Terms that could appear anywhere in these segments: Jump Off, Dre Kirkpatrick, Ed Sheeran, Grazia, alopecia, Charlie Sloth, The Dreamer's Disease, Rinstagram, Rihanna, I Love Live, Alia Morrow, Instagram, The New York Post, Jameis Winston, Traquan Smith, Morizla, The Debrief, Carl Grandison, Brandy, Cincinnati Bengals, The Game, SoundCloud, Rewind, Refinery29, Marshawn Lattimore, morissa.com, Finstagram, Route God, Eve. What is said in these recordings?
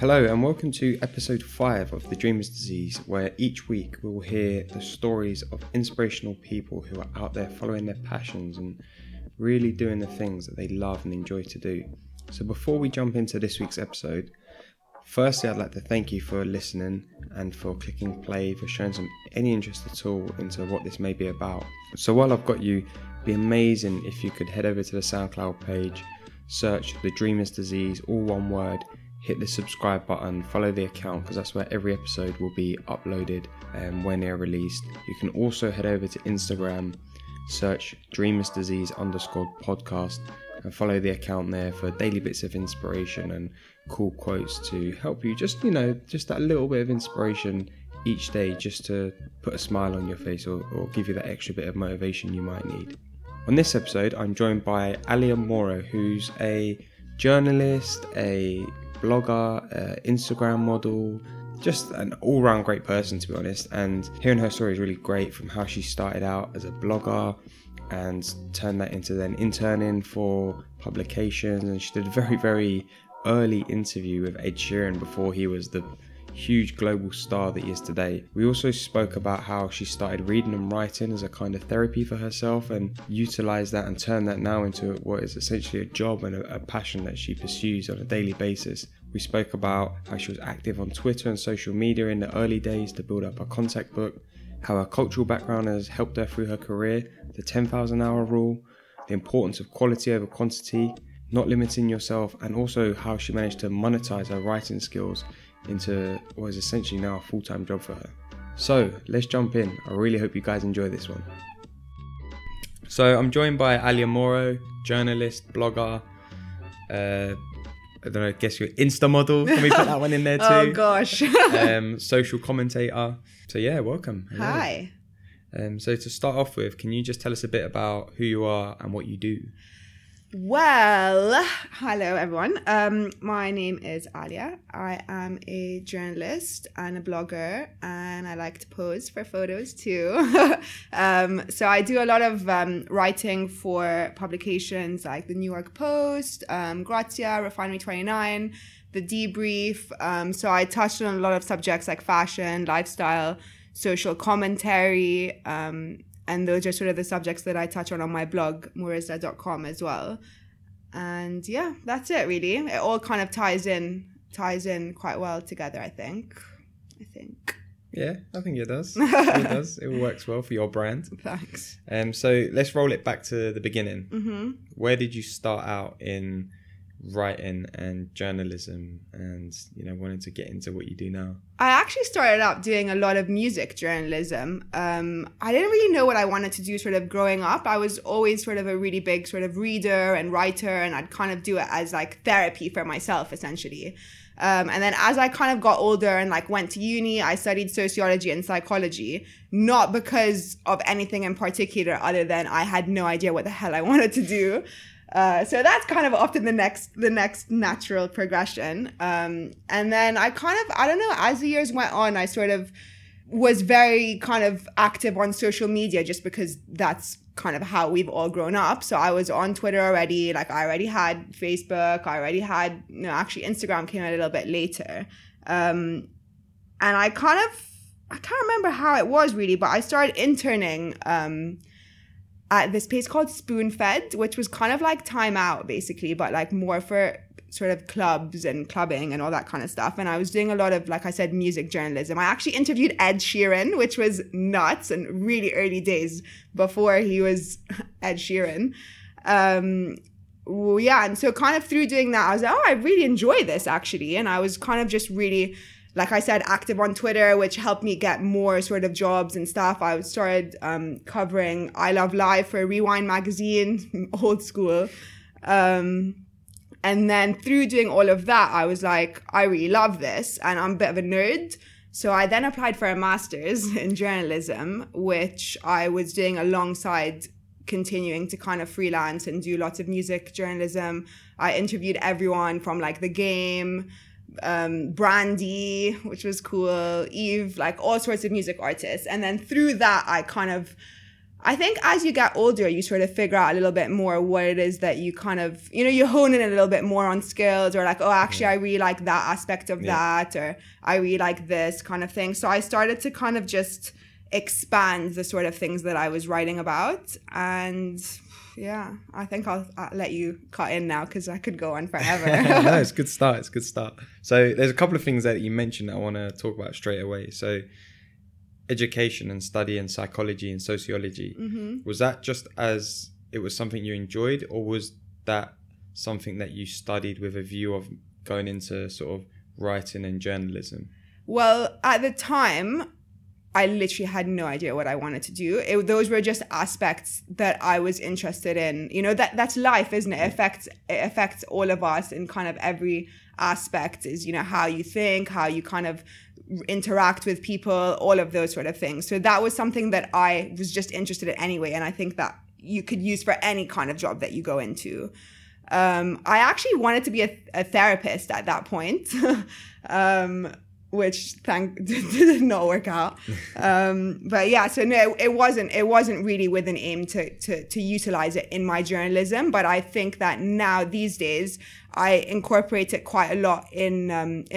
Hello and welcome to episode 5 of The Dreamer's Disease, where each week we will hear the stories of inspirational people who are out there following their passions and really doing the things that they love and enjoy to do. So before we jump into this week's episode, firstly I'd like to thank you for listening and for clicking play, for showing any interest at all into what this may be about. So while I've got you, it'd be amazing if you could head over to the SoundCloud page, search The Dreamer's Disease, all one word, hit the subscribe button, follow the account, because that's where every episode will be uploaded and when they're released. You can also head over to Instagram, search dreamersdisease_podcast and follow the account there for daily bits of inspiration and cool quotes to help you just that little bit of inspiration each day, just to put a smile on your face or give you that extra bit of motivation you might need. On this episode, I'm joined by Alia Morrow, who's a journalist, a blogger, Instagram model, just an all-round great person, to be honest. And hearing her story is really great, from how she started out as a blogger and turned that into then interning for publications. And she did a very, very early interview with Ed Sheeran before he was the huge global star that he is today. We also spoke about how she started reading and writing as a kind of therapy for herself and utilised that and turned that now into what is essentially a job and a passion that she pursues on a daily basis. We spoke about how she was active on Twitter and social media in the early days to build up her contact book, how her cultural background has helped her through her career, the 10,000 hour rule, the importance of quality over quantity, not limiting yourself, and also how she managed to monetize her writing skills into what is essentially now a full-time job for her. So let's jump in. I really hope you guys enjoy this one. So I'm joined by Alia Morrow, journalist, blogger, I don't know, I guess you're Insta model. Can we put that one in there too? Oh gosh. Social commentator. So yeah, welcome. Hello. Hi. So to start off with, can you just tell us a bit about who you are and what you do? Well, hello everyone. My name is Alia. I am a journalist and a blogger, and I like to pose for photos too. So I do a lot of writing for publications like The New York Post, Grazia, Refinery29, The Debrief. So I touched on a lot of subjects like fashion, lifestyle, social commentary, and those are sort of the subjects that I touch on my blog, morissa.com as well. And yeah, that's it really. It all kind of ties in quite well together, I think. Yeah, I think it does. It does. It works well for your brand. Thanks. So let's roll it back to the beginning. Mm-hmm. Where did you start out in writing and journalism and wanting to get into what you do now? I actually started out doing a lot of music journalism. I didn't really know what I wanted to do sort of growing up. I was always sort of a really big sort of reader and writer, and I'd kind of do it as like therapy for myself essentially. And then as I kind of got older and like went to uni, I studied sociology and psychology, not because of anything in particular other than I had no idea what the hell I wanted to do. So that's kind of often the next natural progression. And then as the years went on, I sort of was very kind of active on social media just because that's kind of how we've all grown up. So I was on Twitter already, like I already had Facebook, actually Instagram came a little bit later. And I can't remember how it was really, but I started interning, at this place called Spoonfed, which was kind of like Time Out basically, but like more for sort of clubs and clubbing and all that kind of stuff. And I was doing a lot of, like I said, music journalism. I actually interviewed Ed Sheeran, which was nuts, and really early days before he was Ed Sheeran. And so kind of through doing that, I was like, I really enjoy this actually. And I was kind of just really, like I said, active on Twitter, which helped me get more sort of jobs and stuff. I started covering I Love Live for Rewind magazine, old school. And then through doing all of that, I was like, I really love this and I'm a bit of a nerd. So I then applied for a master's in journalism, which I was doing alongside continuing to kind of freelance and do lots of music journalism. I interviewed everyone from like The Game, Brandy, which was cool, Eve, like all sorts of music artists. And then through that, I kind of I think as you get older, you sort of figure out a little bit more what it is that you kind of, you know, you hone in a little bit more on skills, or like, oh, actually, I really like that aspect of that, or I really like this kind of thing. So I started to kind of just expand the sort of things that I was writing about. And yeah, I think I'll let you cut in now because I could go on forever. No, it's a good start. It's a good start. So there's a couple of things that you mentioned that I want to talk about straight away. So education and study and psychology and sociology, was that just as it was something you enjoyed, or was that something that you studied with a view of going into sort of writing and journalism? Well, at the time, I literally had no idea what I wanted to do. Those were just aspects that I was interested in. You know, that's life, isn't it? It affects all of us in kind of every aspect, is, you know, how you think, how you kind of interact with people, all of those sort of things. So that was something that I was just interested in anyway. And I think that you could use for any kind of job that you go into. I actually wanted to be a therapist at that point. Which did not work out. But yeah, so no, it wasn't really with an aim to utilize it in my journalism. But I think that now these days, I incorporate it quite a lot in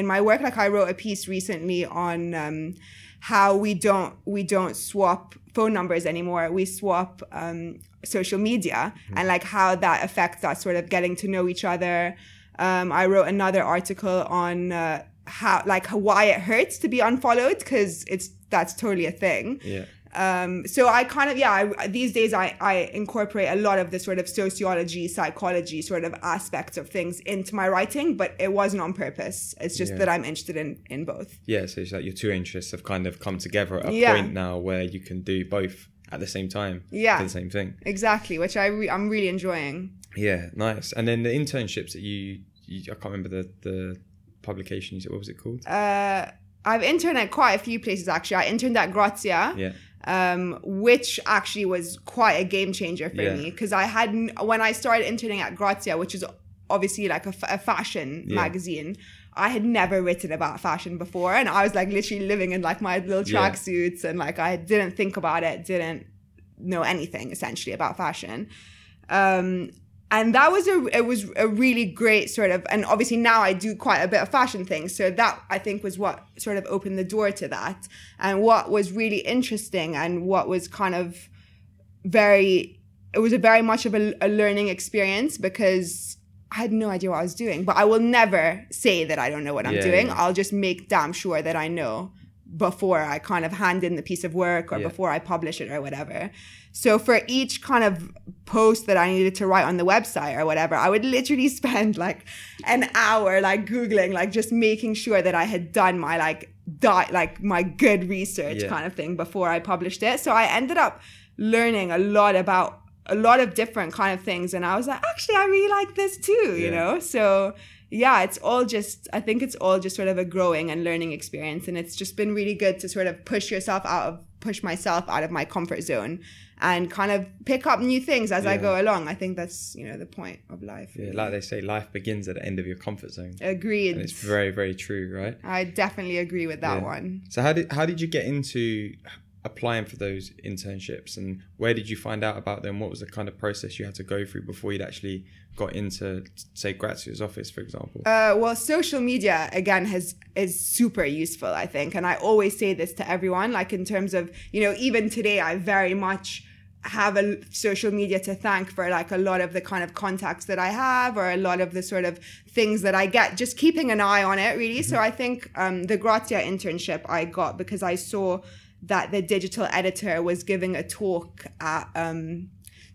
my work. Like I wrote a piece recently on how we don't swap phone numbers anymore. We swap social media, and like how that affects us sort of getting to know each other. I wrote another article on how, like, why it hurts to be unfollowed, because that's totally a thing. So I kind of, these days I incorporate a lot of the sort of sociology, psychology sort of aspects of things into my writing, but it wasn't on purpose. It's just that I'm interested in both. So it's like your two interests have kind of come together at a point now where you can do both at the same time, the same thing. Exactly, which I'm really enjoying. Nice. And then the internships that you I can't remember the publication you said, what was it called? I've interned at quite a few places, actually. I interned at Grazia, which actually was quite a game changer for me, because I hadn't, when I started interning at Grazia, which is obviously like a fashion magazine, I had never written about fashion before, and I was like literally living in like my little tracksuits, and like I didn't think about it, didn't know anything essentially about fashion. And that was a really great sort of, and obviously now I do quite a bit of fashion things. So that, I think, was what sort of opened the door to that. And what was really interesting, and what was kind of it was a very much of a learning experience, because I had no idea what I was doing. But I will never say that I don't know what I'm doing. Yeah. I'll just make damn sure that I know before I kind of hand in the piece of work, or before I publish it or whatever. So for each kind of post that I needed to write on the website or whatever, I would literally spend like an hour like Googling, like just making sure that I had done my my good research kind of thing before I published it. So I ended up learning a lot about a lot of different kind of things. And I was like, actually, I really like this too, you know? So it's all just, I think it's all just sort of a growing and learning experience. And it's just been really good to sort of push myself out of my comfort zone and kind of pick up new things as I go along. I think that's, you know, the point of life. Yeah, like they say, life begins at the end of your comfort zone. Agreed. And it's very, very true, right? I definitely agree with that one. So how did you get into applying for those internships, and where did you find out about them? What was the kind of process you had to go through before you'd actually got into, say, Grazia's office, for example? Well, social media, again, is super useful, I think. And I always say this to everyone, like in terms of, you know, even today, I very much have a social media to thank for like a lot of the kind of contacts that I have, or a lot of the sort of things that I get, just keeping an eye on it, really. So I think the Grazia internship I got because I saw that the digital editor was giving a talk at,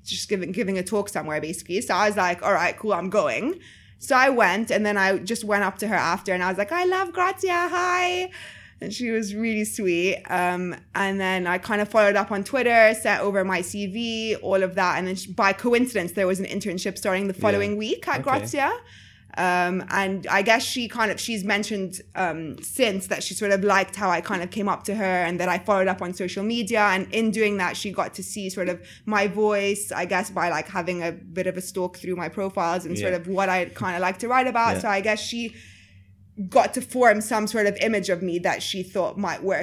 just giving a talk somewhere, basically. So I was like, all right, cool, I'm going. So I went, and then I just went up to her after, and I was like, I love Grazia, hi. And she was really sweet. And then I kind of followed up on Twitter, sent over my CV, all of that. And then by coincidence, there was an internship starting the following week at Grazia. And I guess she's mentioned since that she sort of liked how I kind of came up to her, and that I followed up on social media. And in doing that, she got to see sort of my voice, I guess, by like having a bit of a stalk through my profiles and sort of what I kind of like to write about. So I guess she got to form some sort of image of me that she thought might work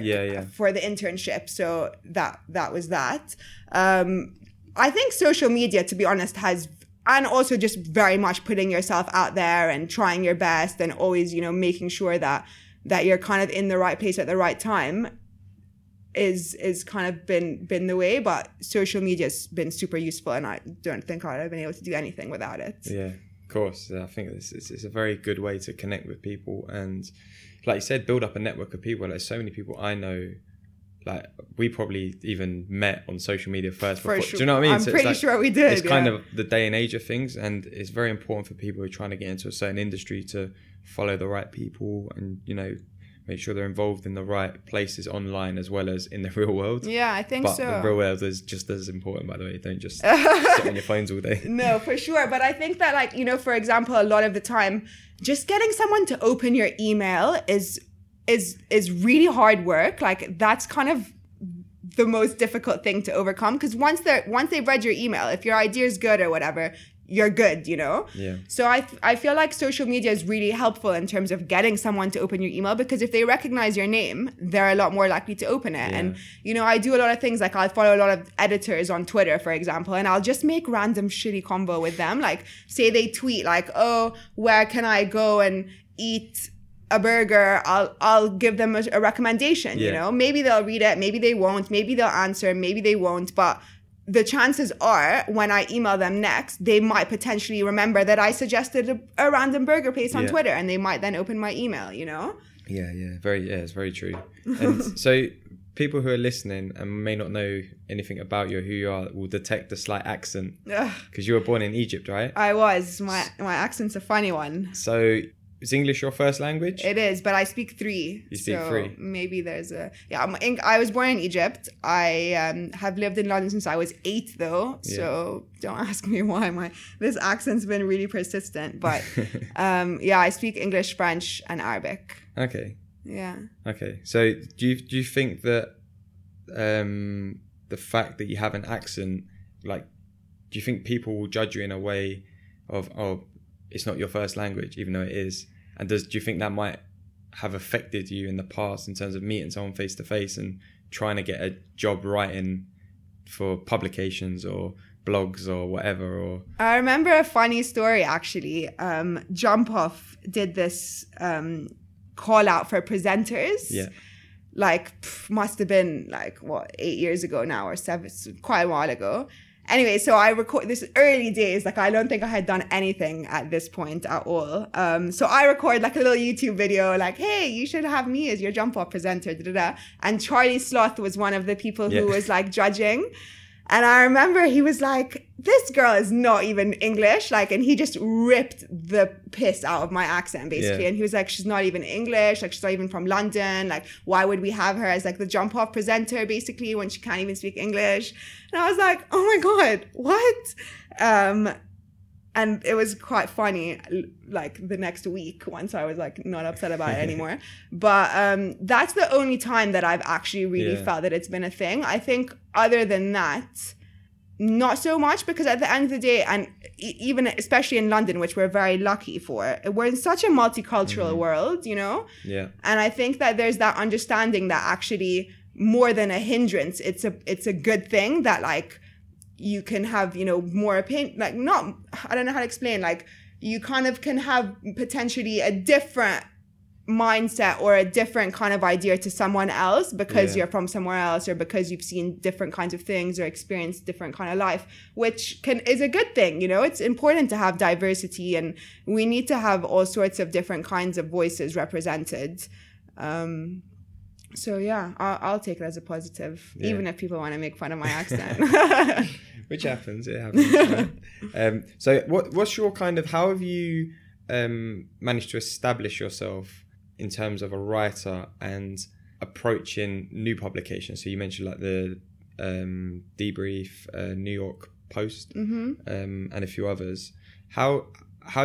for the internship. So that was that. I think social media, to be honest, has, and also just very much putting yourself out there and trying your best and always, you know, making sure that you're kind of in the right place at the right time is kind of been the way. But social media's been super useful, and I don't think I'd have been able to do anything without it. Yeah, of course. I think it's a very good way to connect with people and, like you said, build up a network of people. There's so many people I know. Like, we probably even met on social media first. Sure. Do you know what I mean? I'm so pretty sure we did. It's kind of the day and age of things. And it's very important for people who are trying to get into a certain industry to follow the right people and, you know, make sure they're involved in the right places online as well as in the real world. Yeah, I think so. But the real world is just as important, by the way. Don't just sit on your phones all day. No, for sure. But I think that, like, you know, for example, a lot of the time, just getting someone to open your email is really hard work. Like, that's kind of the most difficult thing to overcome, because once they've read your email, if your idea is good or whatever, you're good, you know? Yeah. So I feel like social media is really helpful in terms of getting someone to open your email, because if they recognize your name, they're a lot more likely to open it. Yeah. And, you know, I do a lot of things, like I'll follow a lot of editors on Twitter, for example, and I'll just make random shitty combo with them. Like, say they tweet like, oh, where can I go and eat a burger, I'll give them a recommendation, you know? Maybe they'll read it, maybe they won't, maybe they'll answer, maybe they won't, but the chances are when I email them next, they might potentially remember that I suggested a random burger place on Twitter, and they might then open my email, you know? It's very true. And so people who are listening and may not know anything about you or who you are will detect a slight accent, because you were born in Egypt, right? I was. My accent's a funny one. So is English your first language? It is, but I speak three. You speak three. Maybe there's a... I was born in Egypt. I have lived in London since I was 8, though. Yeah. So don't ask me why. This accent's been really persistent. But I speak English, French, and Arabic. Okay. Yeah. Okay. So do you think that the fact that you have an accent, like, do you think people will judge you in a way of, oh, it's not your first language, even though it is? And do you think that might have affected you in the past in terms of meeting someone face to face and trying to get a job writing for publications or blogs or whatever? Or I remember a funny story, actually. Jump Off did this call out for presenters. Yeah. Like, must have been like, what, 8 years ago now, or 7, quite a while ago. Anyway, so I record this early days. Like, I don't think I had done anything at this point at all. So I record like a little YouTube video, like, hey, you should have me as your Jump Off presenter. Da, da, da. And Charlie Sloth was one of the people who was like judging. And I remember he was like, this girl is not even English. Like, and he just ripped the piss out of my accent, basically. Yeah. And he was like, she's not even English. Like, she's not even from London. Like, why would we have her as like the Jump Off presenter, basically, when she can't even speak English? And I was like, oh my God, what? And it was quite funny, like, the next week, once I was like not upset about it anymore. But that's the only time that I've actually really felt that it's been a thing. I think other than that, not so much, because at the end of the day, and even especially in London, which we're very lucky for, we're in such a multicultural world, you know? Yeah. And I think that there's that understanding that actually, more than a hindrance, it's a good thing that, like, you can have, you know, more opinion, like, not, I don't know how to explain, like, you kind of can have potentially a different mindset or a different kind of idea to someone else because you're from somewhere else, or because you've seen different kinds of things or experienced different kind of life, which is a good thing, you know? It's important to have diversity, and we need to have all sorts of different kinds of voices represented. So yeah, I'll take it as a positive, even if people want to make fun of my accent. Which happens, it happens. Right? So what's your kind of, how have you managed to establish yourself in terms of a writer and approaching new publications? So you mentioned like the Debrief, New York Post, and a few others. How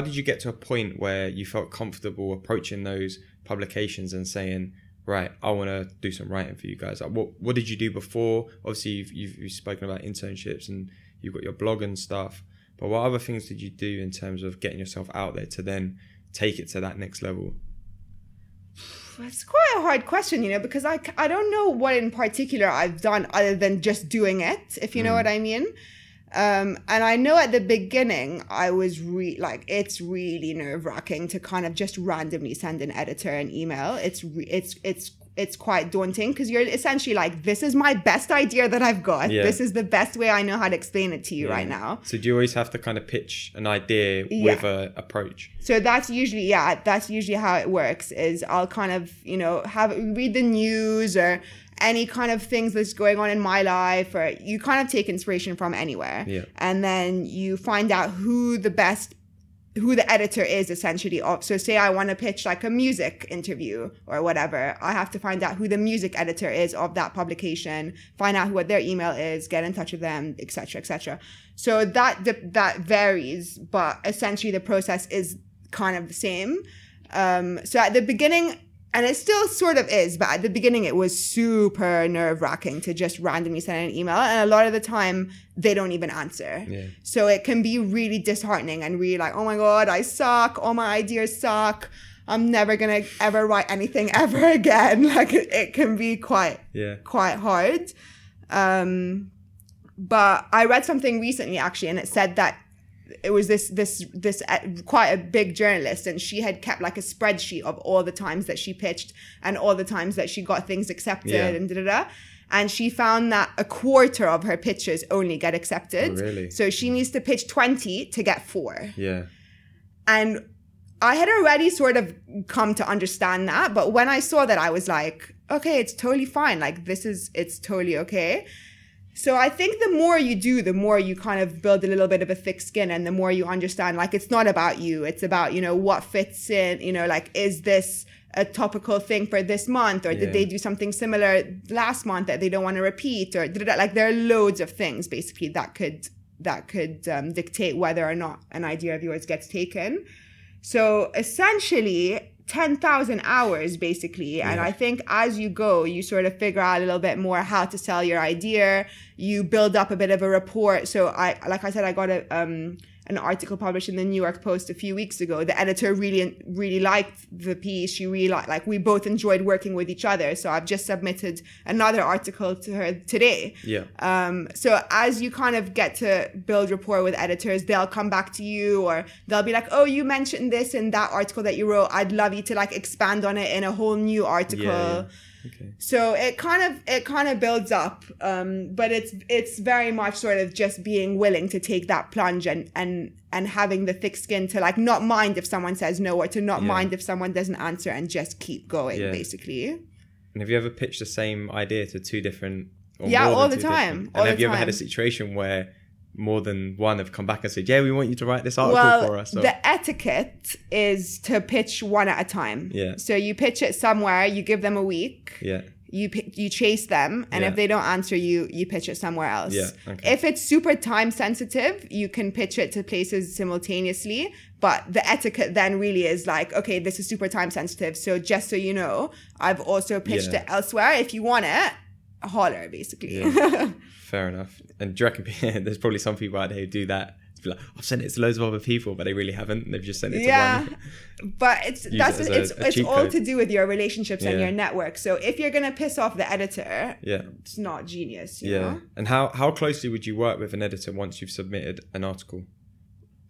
did you get to a point where you felt comfortable approaching those publications and saying, right, I want to do some writing for you guys? Like, what did you do before? Obviously, you've spoken about internships and you've got your blog and stuff. But what other things did you do in terms of getting yourself out there to then take it to that next level? it's quite a hard question, you know, because I don't know what in particular I've done other than just doing it, if you know what I mean. And I know at the beginning I was it's really nerve wracking to kind of just randomly send an editor an email. It's quite daunting because you're essentially like, this is my best idea that I've got. Yeah. This is the best way I know how to explain it to you right now. So do you always have to kind of pitch an idea with a approach? So that's usually how it works is I'll kind of, you know, read the news or any kind of things that's going on in my life, or you kind of take inspiration from anywhere. Yeah. And then you find out who the editor is essentially. So say I want to pitch like a music interview or whatever, I have to find out who the music editor is of that publication, find out what their email is, get in touch with them, etc., etc. So that varies, but essentially the process is kind of the same. So at the beginning, and it still sort of is, but at the beginning it was super nerve-wracking to just randomly send an email. And a lot of the time, they don't even answer. Yeah. So it can be really disheartening and really like, oh my God, I suck. All my ideas suck. I'm never going to ever write anything ever again. Like it can be quite hard. But I read something recently actually, and it said that it was this quite a big journalist, and she had kept like a spreadsheet of all the times that she pitched and all the times that she got things accepted and and she found that a quarter of her pitches only get accepted. Oh, really? So she needs to pitch 20 to get 4. Yeah. And I had already sort of come to understand that, but when I saw that I was like, okay, it's totally fine. Like it's totally okay. So I think the more you do, the more you kind of build a little bit of a thick skin, and the more you understand, like, it's not about you. It's about, you know, what fits in, you know, like, is this a topical thing for this month? Or did they do something similar last month that they don't want to repeat? Or like, there are loads of things basically that could dictate whether or not an idea of yours gets taken. So essentially 10,000 hours basically. Yeah. And I think as you go, you sort of figure out a little bit more how to sell your idea. You build up a bit of a rapport. So I got an article published in the New York Post a few weeks ago. The editor really, really liked the piece. She really like we both enjoyed working with each other. So I've just submitted another article to her today. Yeah. So as you kind of get to build rapport with editors, they'll come back to you, or they'll be like, oh, you mentioned this in that article that you wrote. I'd love you to like expand on it in a whole new article. Yeah. Okay. So it kind of builds up, but it's very much sort of just being willing to take that plunge and having the thick skin to like not mind if someone says no, or to not mind if someone doesn't answer, and just keep going basically. And have you ever pitched the same idea to two different? Or more all than the time. Different? And all have the you ever had a situation where more than one have come back and said, yeah, we want you to write this article for us? Or... The etiquette is to pitch one at a time. Yeah. So you pitch it somewhere, you give them a week. Yeah. You chase them, and if they don't answer you, you pitch it somewhere else. Yeah, okay. If it's super time sensitive, you can pitch it to places simultaneously. But the etiquette then really is like, okay, this is super time sensitive. So just so you know, I've also pitched it elsewhere. If you want it, holler, basically. Yeah. Fair enough. And do you reckon there's probably some people out there who do that? Like, I've sent it to loads of other people, but they really haven't. They've just sent it to one. But it's all to do with your relationships and your network. So if you're gonna piss off the editor, it's not genius. You know? And how closely would you work with an editor once you've submitted an article?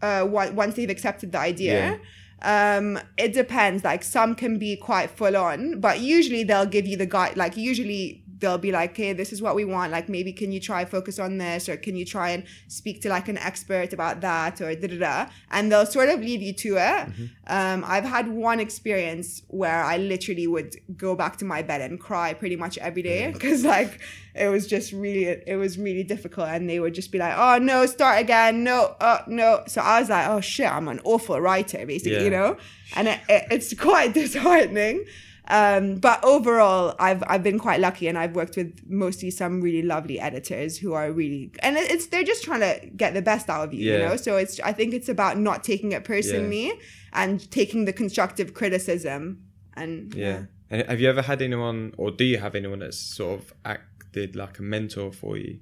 Once they've accepted the idea. Yeah. It depends. Like, some can be quite full on, but usually they'll give you the guide. Like, usually they'll be like, hey, this is what we want. Like, maybe can you try focus on this, or can you try and speak to like an expert about that, or And they'll sort of lead you to it. Mm-hmm. I've had one experience where I literally would go back to my bed and cry pretty much every day because like it was really difficult, and they would just be like, oh no, start again, no. So I was like, oh shit, I'm an awful writer basically, you know? And it's quite disheartening. But overall, I've been quite lucky, and I've worked with mostly some really lovely editors who are really, and they're just trying to get the best out of you, you know? So I think it's about not taking it personally and taking the constructive criticism. And And have you ever had anyone, or do you have anyone that's sort of acted like a mentor for you?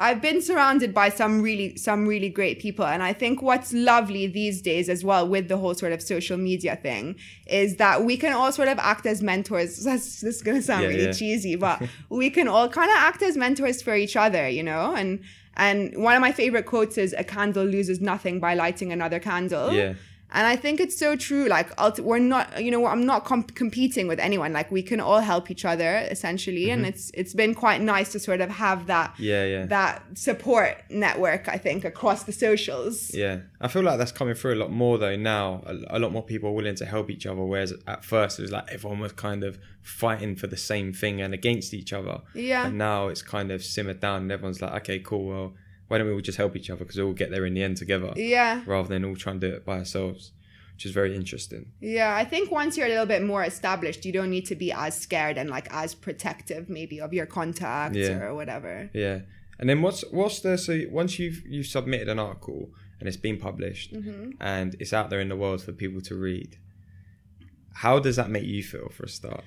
I've been surrounded by some really great people. And I think what's lovely these days as well with the whole sort of social media thing is that we can all sort of act as mentors. This is going to sound really cheesy, but we can all kind of act as mentors for each other, you know? And one of my favorite quotes is, a candle loses nothing by lighting another candle. Yeah. And I think it's so true. Like, we're not, you know, I'm not competing with anyone. Like, we can all help each other, essentially. Mm-hmm. And it's been quite nice to sort of have that that support network, I think, across the socials. Yeah. I feel like that's coming through a lot more, though, now. A lot more people are willing to help each other, whereas at first it was like everyone was kind of fighting for the same thing and against each other. Yeah. And now it's kind of simmered down and everyone's like, okay, cool, well, why don't we all just help each other, because we'll all get there in the end together. Yeah. Rather than all trying to do it by ourselves, which is very interesting. Yeah, I think once you're a little bit more established, you don't need to be as scared and like as protective maybe of your contacts or whatever. Yeah. And then so once you've submitted an article and it's been published and it's out there in the world for people to read, how does that make you feel for a start?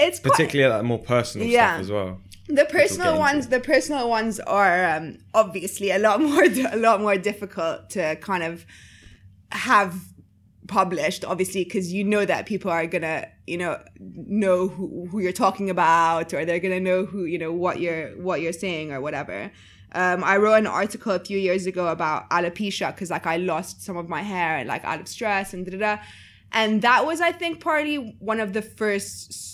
It's particularly like more personal stuff as well. The personal ones are obviously a lot more difficult to kind of have published, obviously, because you know that people are gonna, you know who you're talking about, or they're gonna know who, you know, what you're saying or whatever. I wrote an article a few years ago about alopecia because like I lost some of my hair and like out of stress and and that was, I think, partly one of the first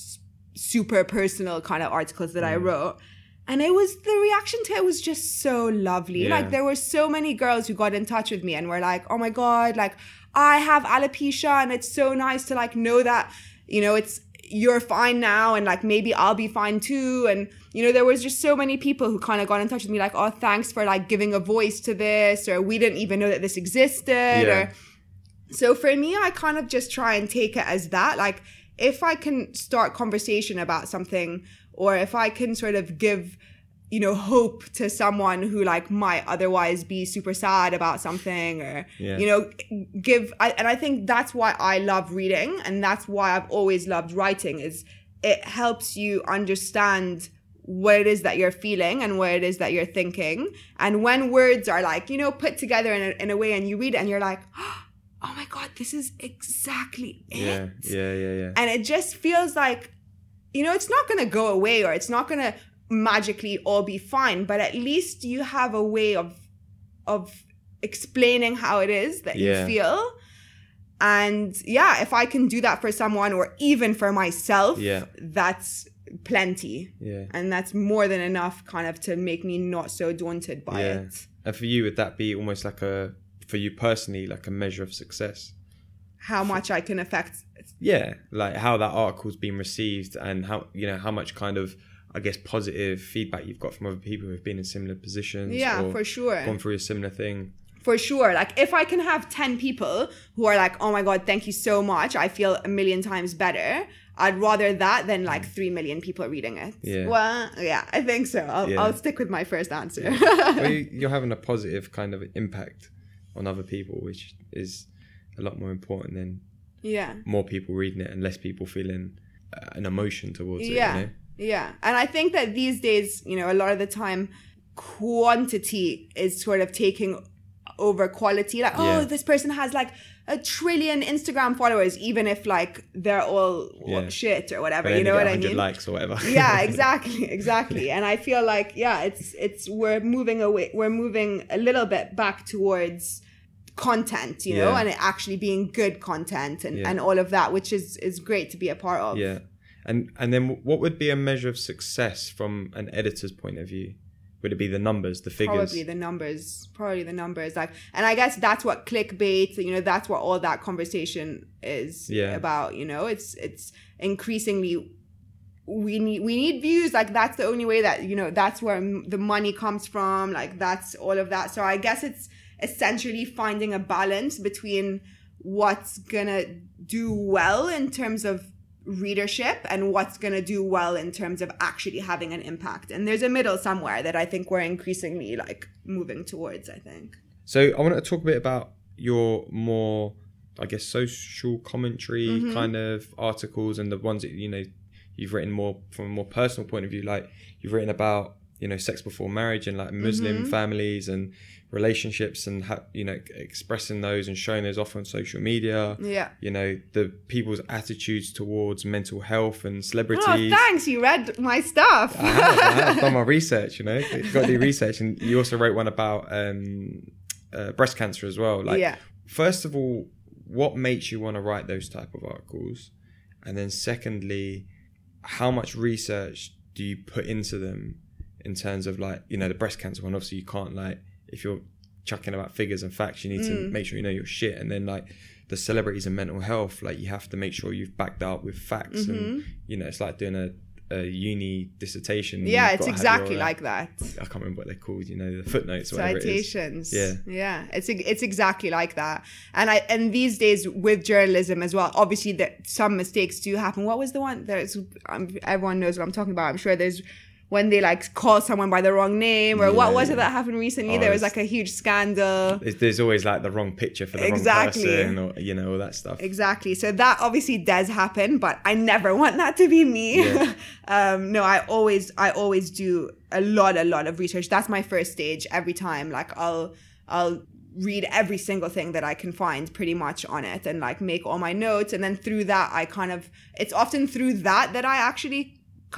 super personal kind of articles that I wrote, and it was, the reaction to it was just so lovely. Like, there were so many girls who got in touch with me and were like, oh my god, like, I have alopecia and it's so nice to like know that, you know, it's, you're fine now, and like maybe I'll be fine too. And you know, there was just so many people who kind of got in touch with me like, oh, thanks for like giving a voice to this, or we didn't even know that this existed. Or so for me, I kind of just try and take it as that, like, if I can start conversation about something, or if I can sort of give, you know, hope to someone who like might otherwise be super sad about something, or, you know, and I think that's why I love reading, and that's why I've always loved writing, is it helps you understand what it is that you're feeling and what it is that you're thinking. And when words are like, you know, put together in a way, and you read it and you're like, oh my god, this is exactly it. Yeah. And it just feels like, you know, it's not going to go away, or it's not going to magically all be fine, but at least you have a way of explaining how it is that you feel. And yeah, if I can do that for someone, or even for myself, that's plenty. Yeah. And that's more than enough kind of to make me not so daunted by it. And for you, would that be almost like for you personally, like a measure of success? How much I can affect. Yeah, like how that article's been received, and how, you know, how much kind of, I guess, positive feedback you've got from other people who've been in similar positions. Yeah, or for sure. Gone through a similar thing. For sure. Like, if I can have 10 people who are like, oh my god, thank you so much, I feel a million times better, I'd rather that than like 3 million people reading it. Yeah. Well, yeah, I think so. I'll stick with my first answer. Well, you're having a positive kind of impact on other people, which is a lot more important than more people reading it and less people feeling an emotion towards it, you know? Yeah. And I think that these days, you know, a lot of the time quantity is sort of taking over quality. Like, oh, this person has like 1 trillion Instagram followers, even if like they're all shit or whatever, you know what I mean? 100 likes or whatever. Yeah, exactly. And I feel like, it's we're moving a little bit back towards content, you know, and it actually being good content and all of that, which is great to be a part of. Yeah. And then what would be a measure of success from an editor's point of view? Would it be the numbers, the figures? Probably the numbers. Like, and I guess that's what clickbait, you know, that's what all that conversation is about, you know. It's increasingly, we need views. Like, that's the only way that, you know, that's where the money comes from. Like, that's all of that. So I guess it's essentially finding a balance between what's gonna do well in terms of readership and what's going to do well in terms of actually having an impact. And there's a middle somewhere that I think we're increasingly like moving towards, I think. So I wanted to talk a bit about your more, I guess, social commentary kind of articles, and the ones that, you know, you've written more from a more personal point of view, like you've written about, you know, sex before marriage and like Muslim mm-hmm. families and relationships and, you know, expressing those and showing those off on social media. Yeah. You know, the people's attitudes towards mental health and celebrities. Oh, thanks. You read my stuff. I have done my research, you know, you've got to do research. And you also wrote one about breast cancer as well. Like, yeah. First of all, what makes you want to write those type of articles? And then secondly, how much research do you put into them? In terms of like, you know, the breast cancer one, obviously you can't, like, if you're chucking about figures and facts, you need to make sure you know your shit. And then like the celebrities and mental health, like you have to make sure you've backed that up with facts. Mm-hmm. And, you know, it's like doing a uni dissertation. Yeah, it's exactly your, like that. I can't remember what they're called, you know, the footnotes or whatever. Citations. It is. Yeah. Yeah, it's exactly like that. And these days with journalism as well, obviously that some mistakes do happen. What was the one? Everyone knows what I'm talking about. I'm sure there's... when they like call someone by the wrong name, or what was it that happened recently? There was like a huge scandal. There's always like the wrong picture for the wrong person, or, you know, all that stuff. Exactly. So that obviously does happen, but I never want that to be me. Yeah. No, I always do a lot of research. That's my first stage every time. Like I'll read every single thing that I can find pretty much on it, and like make all my notes. And then through that, it's often through that I actually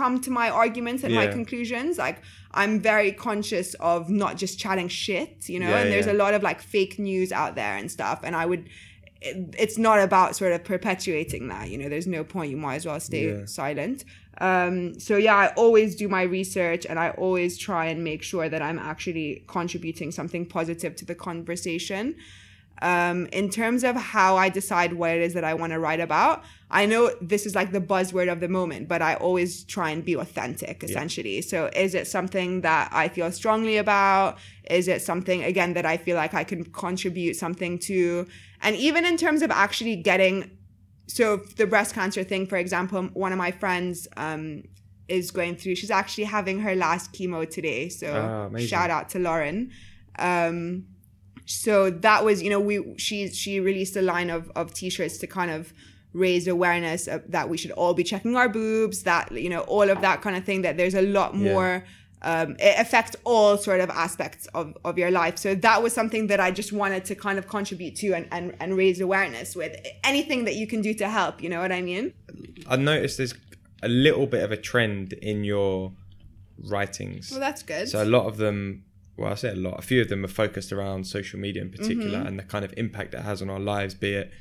come to my arguments and my conclusions. Like I'm very conscious of not just chatting shit, you know, and there's a lot of like fake news out there and stuff. And it's not about sort of perpetuating that, you know, there's no point, you might as well stay silent. So yeah, I always do my research and I always try and make sure that I'm actually contributing something positive to the conversation. In terms of how I decide what it is that I want to write about, I know this is like the buzzword of the moment, but I always try and be authentic, essentially. Yeah. So is it something that I feel strongly about? Is it something, again, that I feel like I can contribute something to? And even in terms of actually getting... So the breast cancer thing, for example, one of my friends... is going through... She's actually having her last chemo today. So shout out to Lauren. So that was, you know, she released a line of t-shirts to kind of raise awareness that we should all be checking our boobs, that, you know, all of that kind of thing, that there's a lot more, it affects all sort of aspects of your life. So that was something that I just wanted to kind of contribute to and raise awareness with. Anything that you can do to help, you know what I mean? I noticed there's a little bit of a trend in your writings. Well, that's good. So a lot of them... Well, I say a lot. A few of them are focused around social media in particular and the kind of impact it has on our lives, be it,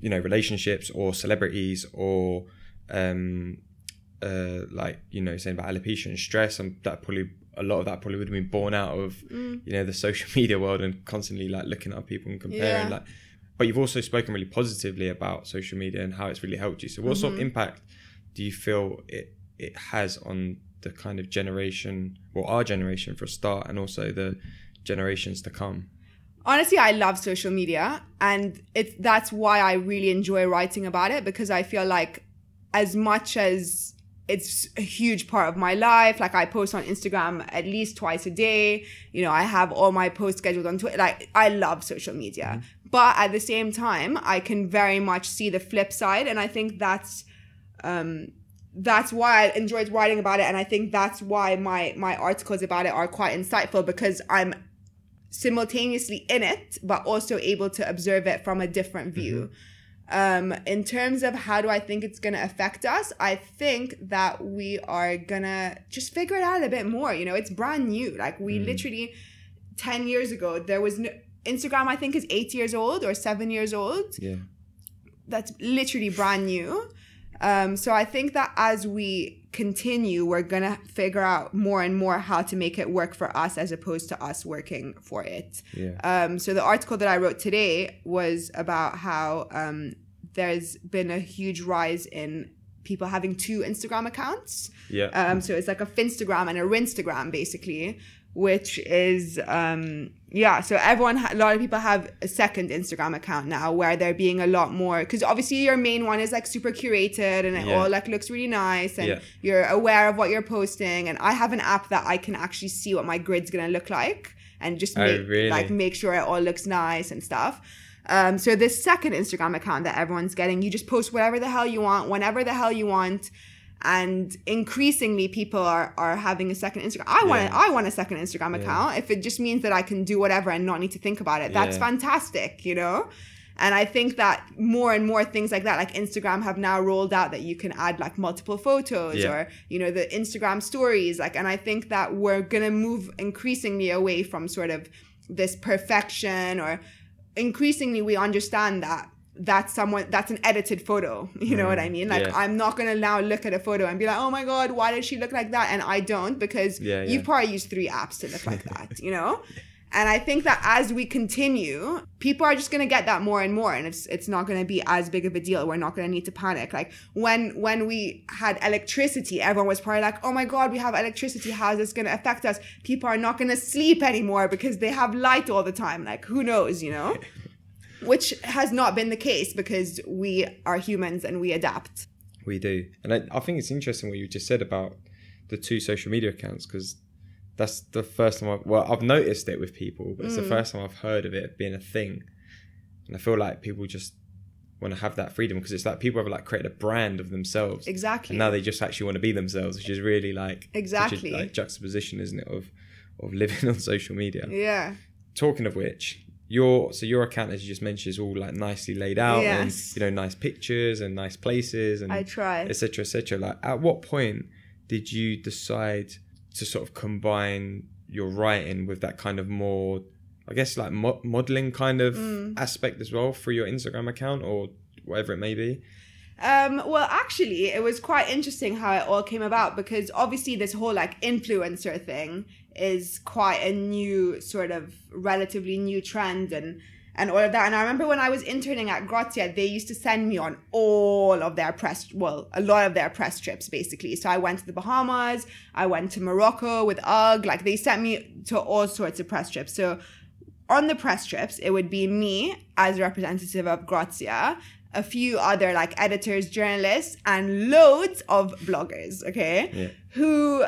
you know, relationships or celebrities or like, you know, saying about alopecia and stress. And that probably, a lot of that probably would have been born out of, you know, the social media world and constantly like looking at people and comparing. Yeah. Like, but you've also spoken really positively about social media and how it's really helped you. So what sort of impact do you feel it has on the kind of generation, or our generation for a start, and also the generations to come? Honestly, I love social media, and that's why I really enjoy writing about it, because I feel like as much as it's a huge part of my life, like I post on Instagram at least twice a day, you know, I have all my posts scheduled on Twitter, like I love social media. But at the same time, I can very much see the flip side, and I think that's why I enjoyed writing about it, and I think that's why my articles about it are quite insightful, because I'm simultaneously in it but also able to observe it from a different view. In terms of how do I think it's going to affect us, I think that we are going to just figure it out a bit more. You know, it's brand new. Like we literally 10 years ago, there was no... Instagram, I think, is 8 years old or 7 years old. Yeah. That's literally brand new. So I think that as we continue, we're going to figure out more and more how to make it work for us as opposed to us working for it. Yeah. So the article that I wrote today was about how there's been a huge rise in people having two Instagram accounts. Yeah. So it's like a Finstagram and a Rinstagram, basically, which is, so a lot of people have a second Instagram account now where they're being a lot more, because obviously your main one is like super curated and it all like looks really nice and you're aware of what you're posting. And I have an app that I can actually see what my grid's going to look like and just make sure it all looks nice and stuff. So this second Instagram account that everyone's getting, you just post whatever the hell you want, whenever the hell you want. And increasingly, people are having a second Instagram. I want a second Instagram account. Yeah. If it just means that I can do whatever and not need to think about it, that's fantastic, you know? And I think that more and more things like that, like Instagram have now rolled out that you can add like multiple photos or, you know, the Instagram stories. Like, and I think that we're going to move increasingly away from sort of this perfection, or increasingly we understand that that's an edited photo. You know what I mean? Like, I'm not going to now look at a photo and be like, oh my God, why does she look like that? And I don't, because you've probably used 3 apps to look like that, you know? And I think that as we continue, people are just going to get that more and more. And it's not going to be as big of a deal. We're not going to need to panic. Like when we had electricity, everyone was probably like, oh my God, we have electricity. How is this going to affect us? People are not going to sleep anymore because they have light all the time. Like, who knows, you know? Which has not been the case, because we are humans and we adapt. We do. And I think it's interesting what you just said about the 2 social media accounts, because that's the first time I've noticed it with people, but it's the first time I've heard of it being a thing. And I feel like people just want to have that freedom, because it's like people have like created a brand of themselves. Exactly. And now they just actually want to be themselves, which is really like... Exactly. Like juxtaposition, isn't it, of living on social media. Yeah. Talking of which, your account, as you just mentioned, is all like nicely laid out and, you know, nice pictures and nice places and... I try. Et cetera, et cetera. Like, at what point did you decide to sort of combine your writing with that kind of more, I guess, like modeling kind of aspect as well through your Instagram account or whatever it may be? Well, actually, it was quite interesting how it all came about, because obviously this whole like influencer thing is quite a new sort of relatively new trend and all of that. And I remember when I was interning at Grazia, they used to send me on all of their a lot of their press trips, basically. So I went to the Bahamas, I went to Morocco with UGG, like they sent me to all sorts of press trips. So on the press trips, it would be me as representative of Grazia, a few other like editors, journalists, and loads of bloggers, okay? Yeah. Who...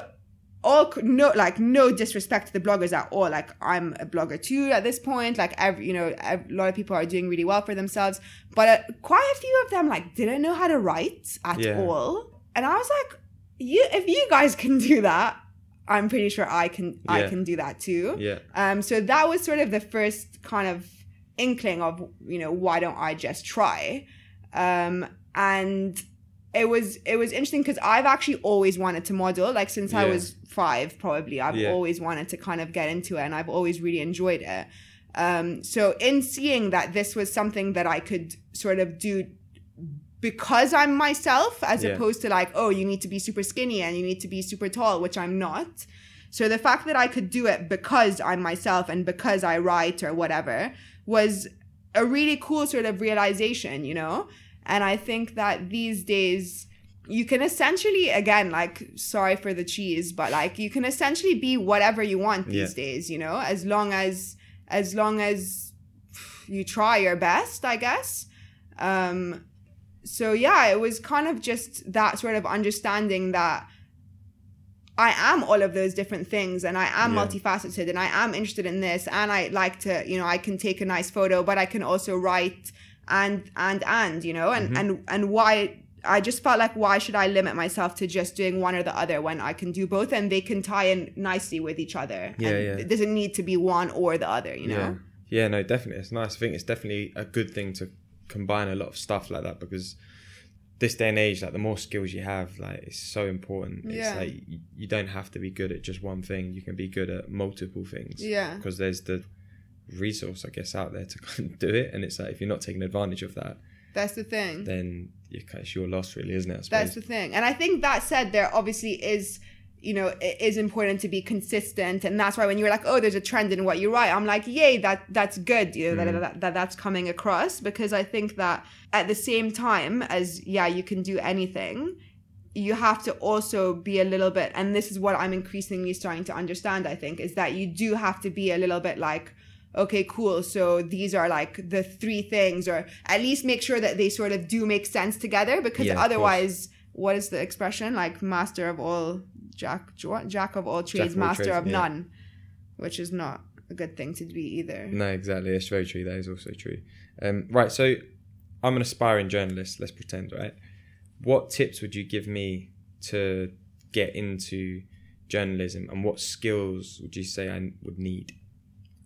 no disrespect to the bloggers at all. Like, I'm a blogger too at this point. Like, a lot of people are doing really well for themselves. But quite a few of them, like, didn't know how to write at all. And I was like, if you guys can do that, I'm pretty sure I can do that too. Yeah. So that was sort of the first kind of inkling of, you know, why don't I just try? And... It was interesting, because I've actually always wanted to model, like since I was 5, probably. I've always wanted to kind of get into it, and I've always really enjoyed it. So in seeing that this was something that I could sort of do because I'm myself, as opposed to like, oh, you need to be super skinny and you need to be super tall, which I'm not. So the fact that I could do it because I'm myself and because I write or whatever was a really cool sort of realization, you know? And I think that these days you can essentially, again, like, sorry for the cheese, but like you can essentially be whatever you want these days, you know, as long as you try your best, I guess. So yeah, it was kind of just that sort of understanding that I am all of those different things, and I am multifaceted, and I am interested in this, and I like to, you know, I can take a nice photo, but I can also write and you know, and why I just felt like, why should I limit myself to just doing one or the other when I can do both, and they can tie in nicely with each other? It doesn't need to be one or the other, you know? Yeah, no, definitely. It's nice. I think it's definitely a good thing to combine a lot of stuff like that, because this day and age, like, the more skills you have, like, it's so important. It's like you don't have to be good at just one thing. You can be good at multiple things. Yeah. Because there's the resource, I guess, out there to kind of do it, and it's like, if you're not taking advantage of that, that's the thing, then it's your loss, really, isn't it? That's the thing. And I think that said, there obviously is, you know, it is important to be consistent, and that's why when you were like, oh, there's a trend in what you write, I'm like, yay, that's good, you know, that's coming across, because I think that at the same time as you can do anything, you have to also be a little bit, and this is what I'm increasingly starting to understand, I think, is that you do have to be a little bit like, okay, cool, so these are like the 3 things, or at least make sure that they sort of do make sense together, because otherwise, what is the expression? Like, master of all, jack of all trades, master of none, which is not a good thing to be either. No, exactly. It's very true. That is also true. Right, so I'm an aspiring journalist, let's pretend, right? What tips would you give me to get into journalism, and what skills would you say I would need?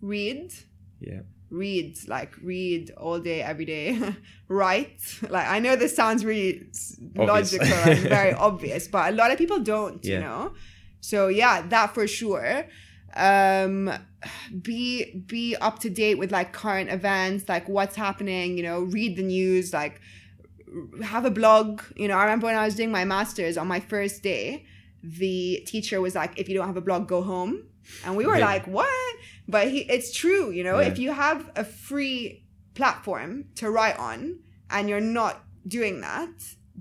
Read. Yeah. Read all day, every day. Write. Like, I know this sounds really logical and very obvious, but a lot of people don't, you know? So yeah, that for sure. Be up to date with like current events, like what's happening, you know, read the news, like have a blog. You know, I remember when I was doing my master's on my first day, the teacher was like, if you don't have a blog, go home. And we were like, what? But it's true, you know, if you have a free platform to write on and you're not doing that,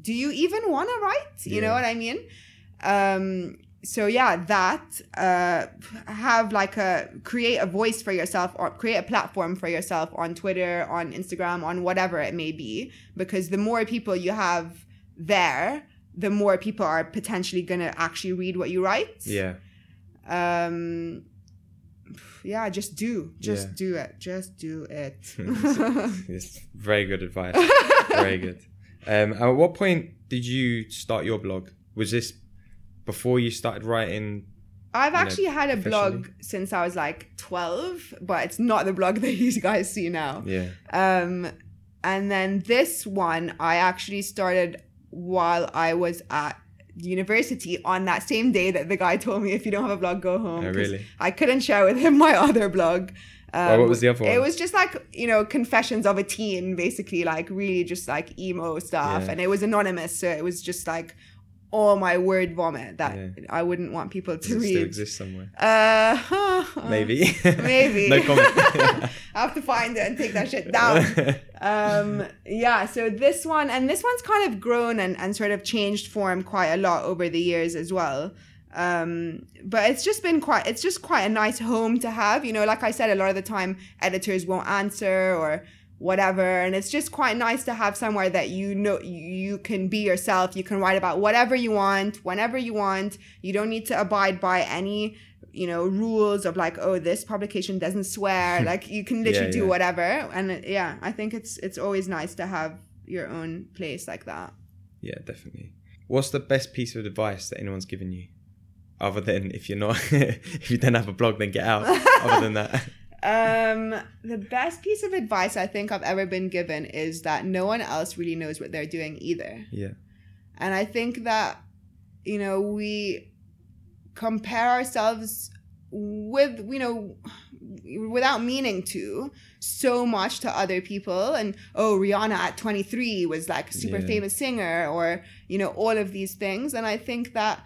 do you even want to write? You know what I mean? So yeah, that, create a voice for yourself, or create a platform for yourself on Twitter, on Instagram, on whatever it may be, because the more people you have there, the more people are potentially going to actually read what you write. Yeah. Just do it. It's very good advice. Very good. At what point did you start your blog? Was this before you started writing? I've actually had a blog since I was like 12, but it's not the blog that you guys see now. Yeah. And then this one I actually started while I was at university, on that same day that the guy told me, if you don't have a blog, go home. Oh, really? I couldn't share with him my other blog. What was the other one? It was just like, you know, confessions of a teen, basically, like really just like emo stuff. Yeah. And it was anonymous, so it was just like all my word vomit that I wouldn't want people to read. It still exists somewhere. Maybe. Maybe. No comment. I have to find it and take that shit down. So this one's kind of grown and sort of changed form quite a lot over the years as well. But it's just quite a nice home to have. You know, like I said, a lot of the time editors won't answer or whatever, and it's just quite nice to have somewhere that you know you can be yourself, you can write about whatever you want, whenever you want. You don't need to abide by any, you know, rules of like, oh, this publication doesn't swear. Like, you can literally do whatever. And yeah, I think it's always nice to have your own place like that. Yeah, definitely. What's the best piece of advice that anyone's given you, other than if you don't have a blog, then get out? Other than that. The best piece of advice I think I've ever been given is that no one else really knows what they're doing either. Yeah. And I think that, you know, we compare ourselves with, you know, without meaning to, so much to other people. And, oh, Rihanna at 23 was like a super famous singer, or, you know, all of these things. And I think that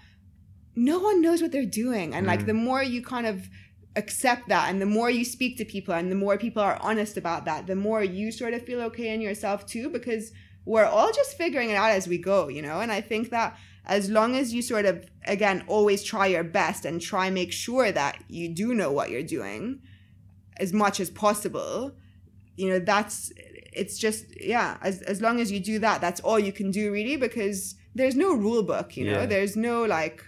no one knows what they're doing. And like, the more you kind of accept that, and the more you speak to people, and the more people are honest about that, the more you sort of feel okay in yourself too, because we're all just figuring it out as we go, you know. And I think that as long as you sort of, again, always try your best and try make sure that you do know what you're doing as much as possible, you know, as long as you do that, that's all you can do really, because there's no rule book, you know, there's no like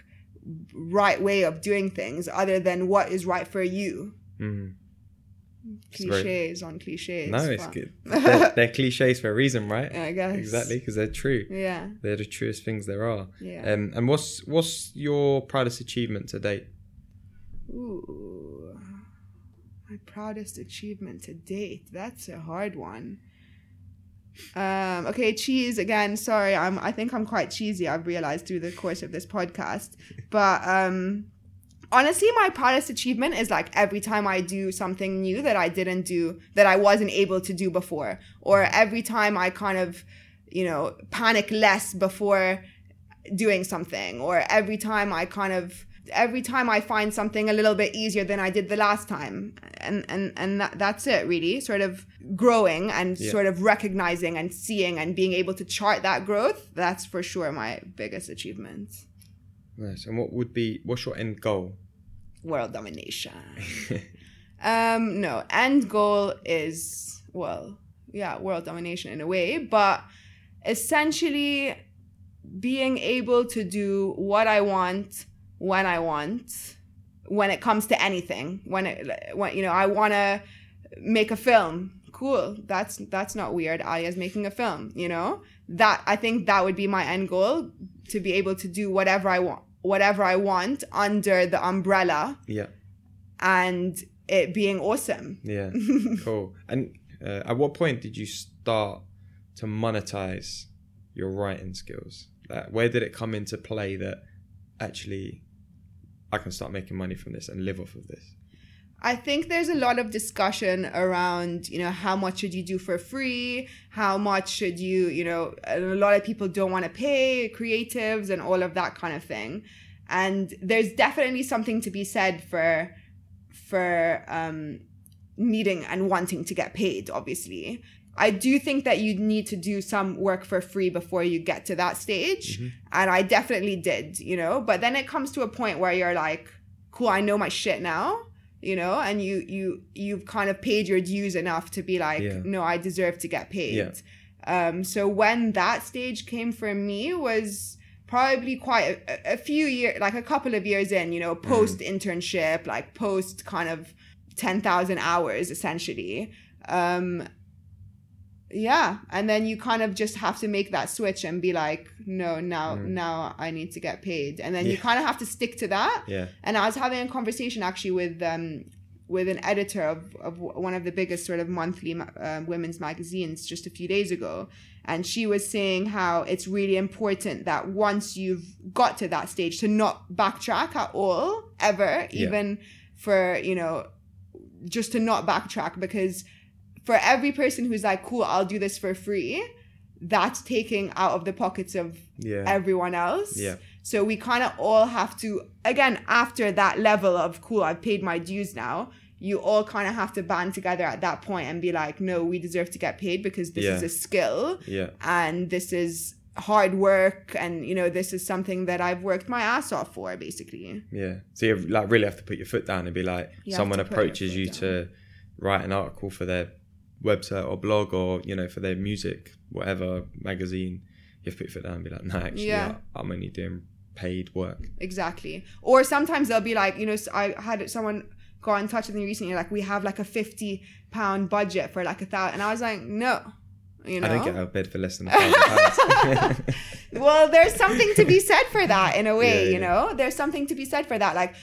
right way of doing things other than what is right for you. Cliches on cliches. No, it's good. They're cliches for a reason, right? I guess. Exactly, because they're true. Yeah, they're the truest things there are. Yeah. And what's your proudest achievement to date? Ooh, my proudest achievement to date. That's a hard one. Okay, cheese again. Sorry, I think I'm quite cheesy, I've realized through the course of this podcast. But honestly, my proudest achievement is like every time I do something new that I didn't do, that I wasn't able to do before, or every time I kind of, you know, panic less before doing something, or every time I find something a little bit easier than I did the last time. And that's it really, sort of growing and sort of recognizing and seeing and being able to chart that growth. That's for sure my biggest achievement. Nice. And what's your end goal? World domination. No, end goal is, world domination in a way, but essentially being able to do what I want, when I want, when it comes to anything. I want to make a film. Cool. That's not weird. Alia's making a film, you know? That, I think that would be my end goal. to be able to do whatever I want under the umbrella. Yeah. And it being awesome. Yeah. Cool. And at what point did you start to monetize your writing skills? Where did it come into play that actually I can start making money from this and live off of this? I think there's a lot of discussion around, you know, how much should you do for free? How much should you, you know, a lot of people don't want to pay creatives and all of that kind of thing. And there's definitely something to be said for needing and wanting to get paid, obviously. I do think that you need to do some work for free before you get to that stage. Mm-hmm. And I definitely did, you know, but then it comes to a point where you're like, cool, I know my shit now. You know, and you've kind of paid your dues enough to be like, yeah. No, I deserve to get paid. Yeah. So when that stage came for me was probably quite a few years, like a couple of years in, you know, post internship, like post kind of 10,000 hours essentially. Yeah. And then you kind of just have to make that switch and be like, no, now I need to get paid. And then you kind of have to stick to that. Yeah. And I was having a conversation actually with an editor of one of the biggest sort of monthly women's magazines just a few days ago. And she was saying how it's really important that once you've got to that stage to not backtrack at all, ever, even for, you know, just to not backtrack, because for every person who's like, cool, I'll do this for free, that's taking out of the pockets of everyone else. Yeah. So we kind of all have to, again, after that level of, cool, I've paid my dues now, you all kind of have to band together at that point and be like, no, we deserve to get paid because this is a skill. Yeah. And this is hard work. And, you know, this is something that I've worked my ass off for, basically. Yeah. So you like really have to put your foot down and be like, someone approaches you to write an article for their website or blog or, you know, for their music, whatever magazine, you have to put your foot down and be like, no, actually, I'm only doing paid work. Exactly. Or sometimes they'll be like, you know, I had someone got in touch with me recently, like, we have like a £50 budget for like 1,000, and I was like, no, you know, I don't get out of bed for less than £1,000. Well, there's something to be said for that in a way, you know, there's something to be said for that. Like,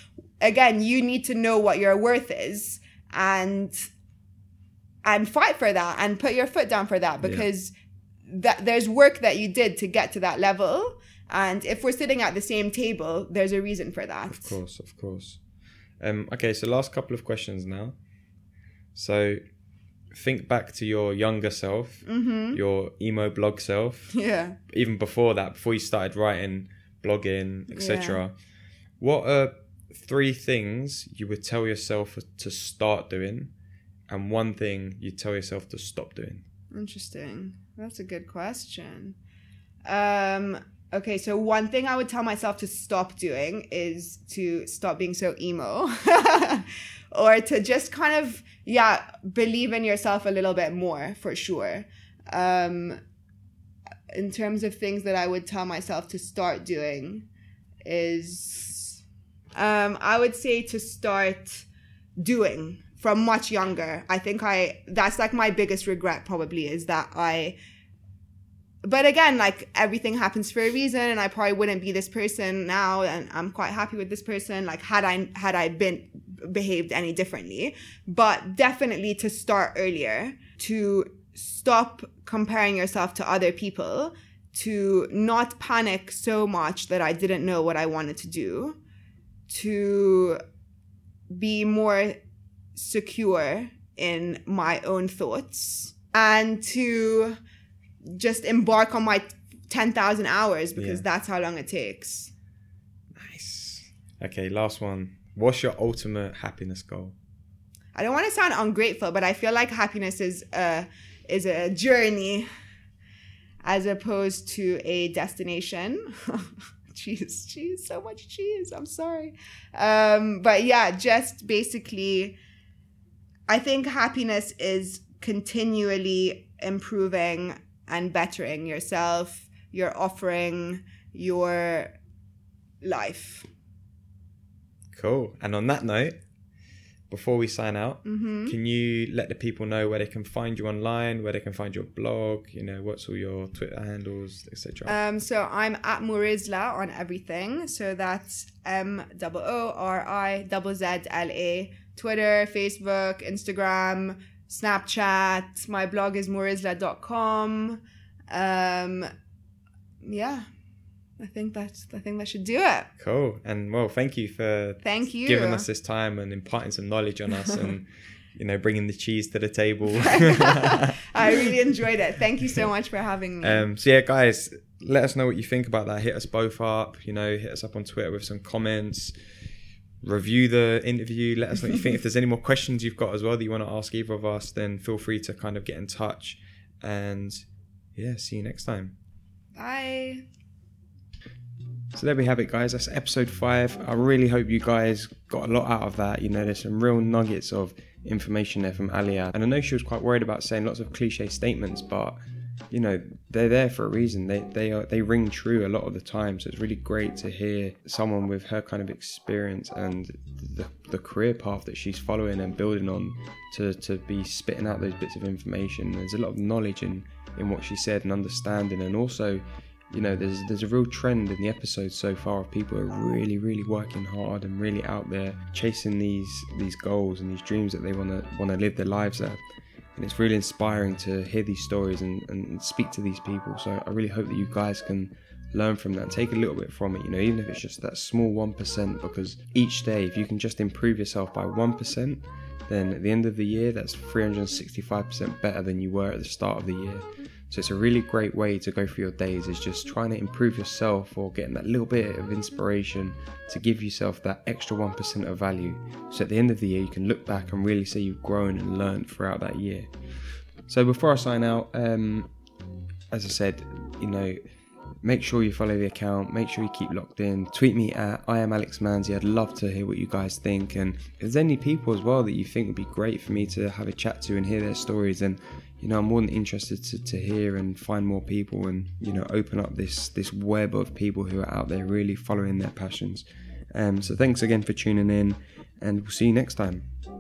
again, you need to know what your worth is and fight for that and put your foot down for that, because there's work that you did to get to that level. And if we're sitting at the same table, there's a reason for that. Of course, of course. Okay, so last couple of questions now. So think back to your younger self, your emo blog self. Yeah. Even before that, before you started writing, blogging, etc. Yeah. What are three things you would tell yourself to start doing and one thing you tell yourself to stop doing? Interesting. That's a good question. Okay, so one thing I would tell myself to stop doing is to stop being so emo. Or to just kind of, believe in yourself a little bit more, for sure. In terms of things that I would tell myself to start doing is, I would say to start doing from much younger. I think that's like my biggest regret probably is that but again, like, everything happens for a reason and I probably wouldn't be this person now, and I'm quite happy with this person, like, had I been behaved any differently. But definitely to start earlier, to stop comparing yourself to other people, to not panic so much that I didn't know what I wanted to do, to be more secure in my own thoughts, and to just embark on my 10,000 hours because that's how long it takes. Nice. Okay, last one. What's your ultimate happiness goal? I don't want to sound ungrateful, but I feel like happiness is a journey as opposed to a destination. Cheese, so much cheese. I'm sorry. But yeah, just basically, I think happiness is continually improving and bettering yourself, your offering, your life. Cool. And on that note, before we sign out, can you let the people know where they can find you online, where they can find your blog, you know, what's all your Twitter handles, etc.? So I'm at Morizla on everything. So that's MOORIZZLA. Twitter, Facebook, Instagram, Snapchat. My blog is morissa.com. Yeah. I think that should do it. Cool. And well, thank you for giving us this time and imparting some knowledge on us and, you know, bringing the cheese to the table. I really enjoyed it. Thank you so much for having me. So yeah, guys, let us know what you think about that. Hit us both up, you know, hit us up on Twitter with some comments, review the interview. Let us know what you think. If there's any more questions you've got as well that you want to ask either of us, then feel free to kind of get in touch, and yeah, see you next time. Bye. So there we have it, guys. That's episode 5. I really hope you guys got a lot out of that. You know, there's some real nuggets of information there from Alia. And I know she was quite worried about saying lots of cliche statements, but, you know, they're there for a reason. They ring true a lot of the time. So it's really great to hear someone with her kind of experience and the career path that she's following and building on to be spitting out those bits of information. There's a lot of knowledge in what she said and understanding, and also, you know, there's a real trend in the episodes so far of people who are really, really working hard and really out there chasing these goals and these dreams that they want to live their lives at. And it's really inspiring to hear these stories and speak to these people. So I really hope that you guys can learn from that, take a little bit from it, you know, even if it's just that small 1%, because each day, if you can just improve yourself by 1%, then at the end of the year, that's 365% better than you were at the start of the year. So it's a really great way to go through your days, is just trying to improve yourself or getting that little bit of inspiration to give yourself that extra 1% of value. So at the end of the year, you can look back and really see you've grown and learned throughout that year. So before I sign out, as I said, you know, make sure you follow the account, make sure you keep locked in. Tweet me at @IamAlexManzi. I'd love to hear what you guys think, and if there's any people as well that you think would be great for me to have a chat to and hear their stories, then, you know, I'm more than interested to hear and find more people and, you know, open up this web of people who are out there really following their passions. So thanks again for tuning in, and we'll see you next time.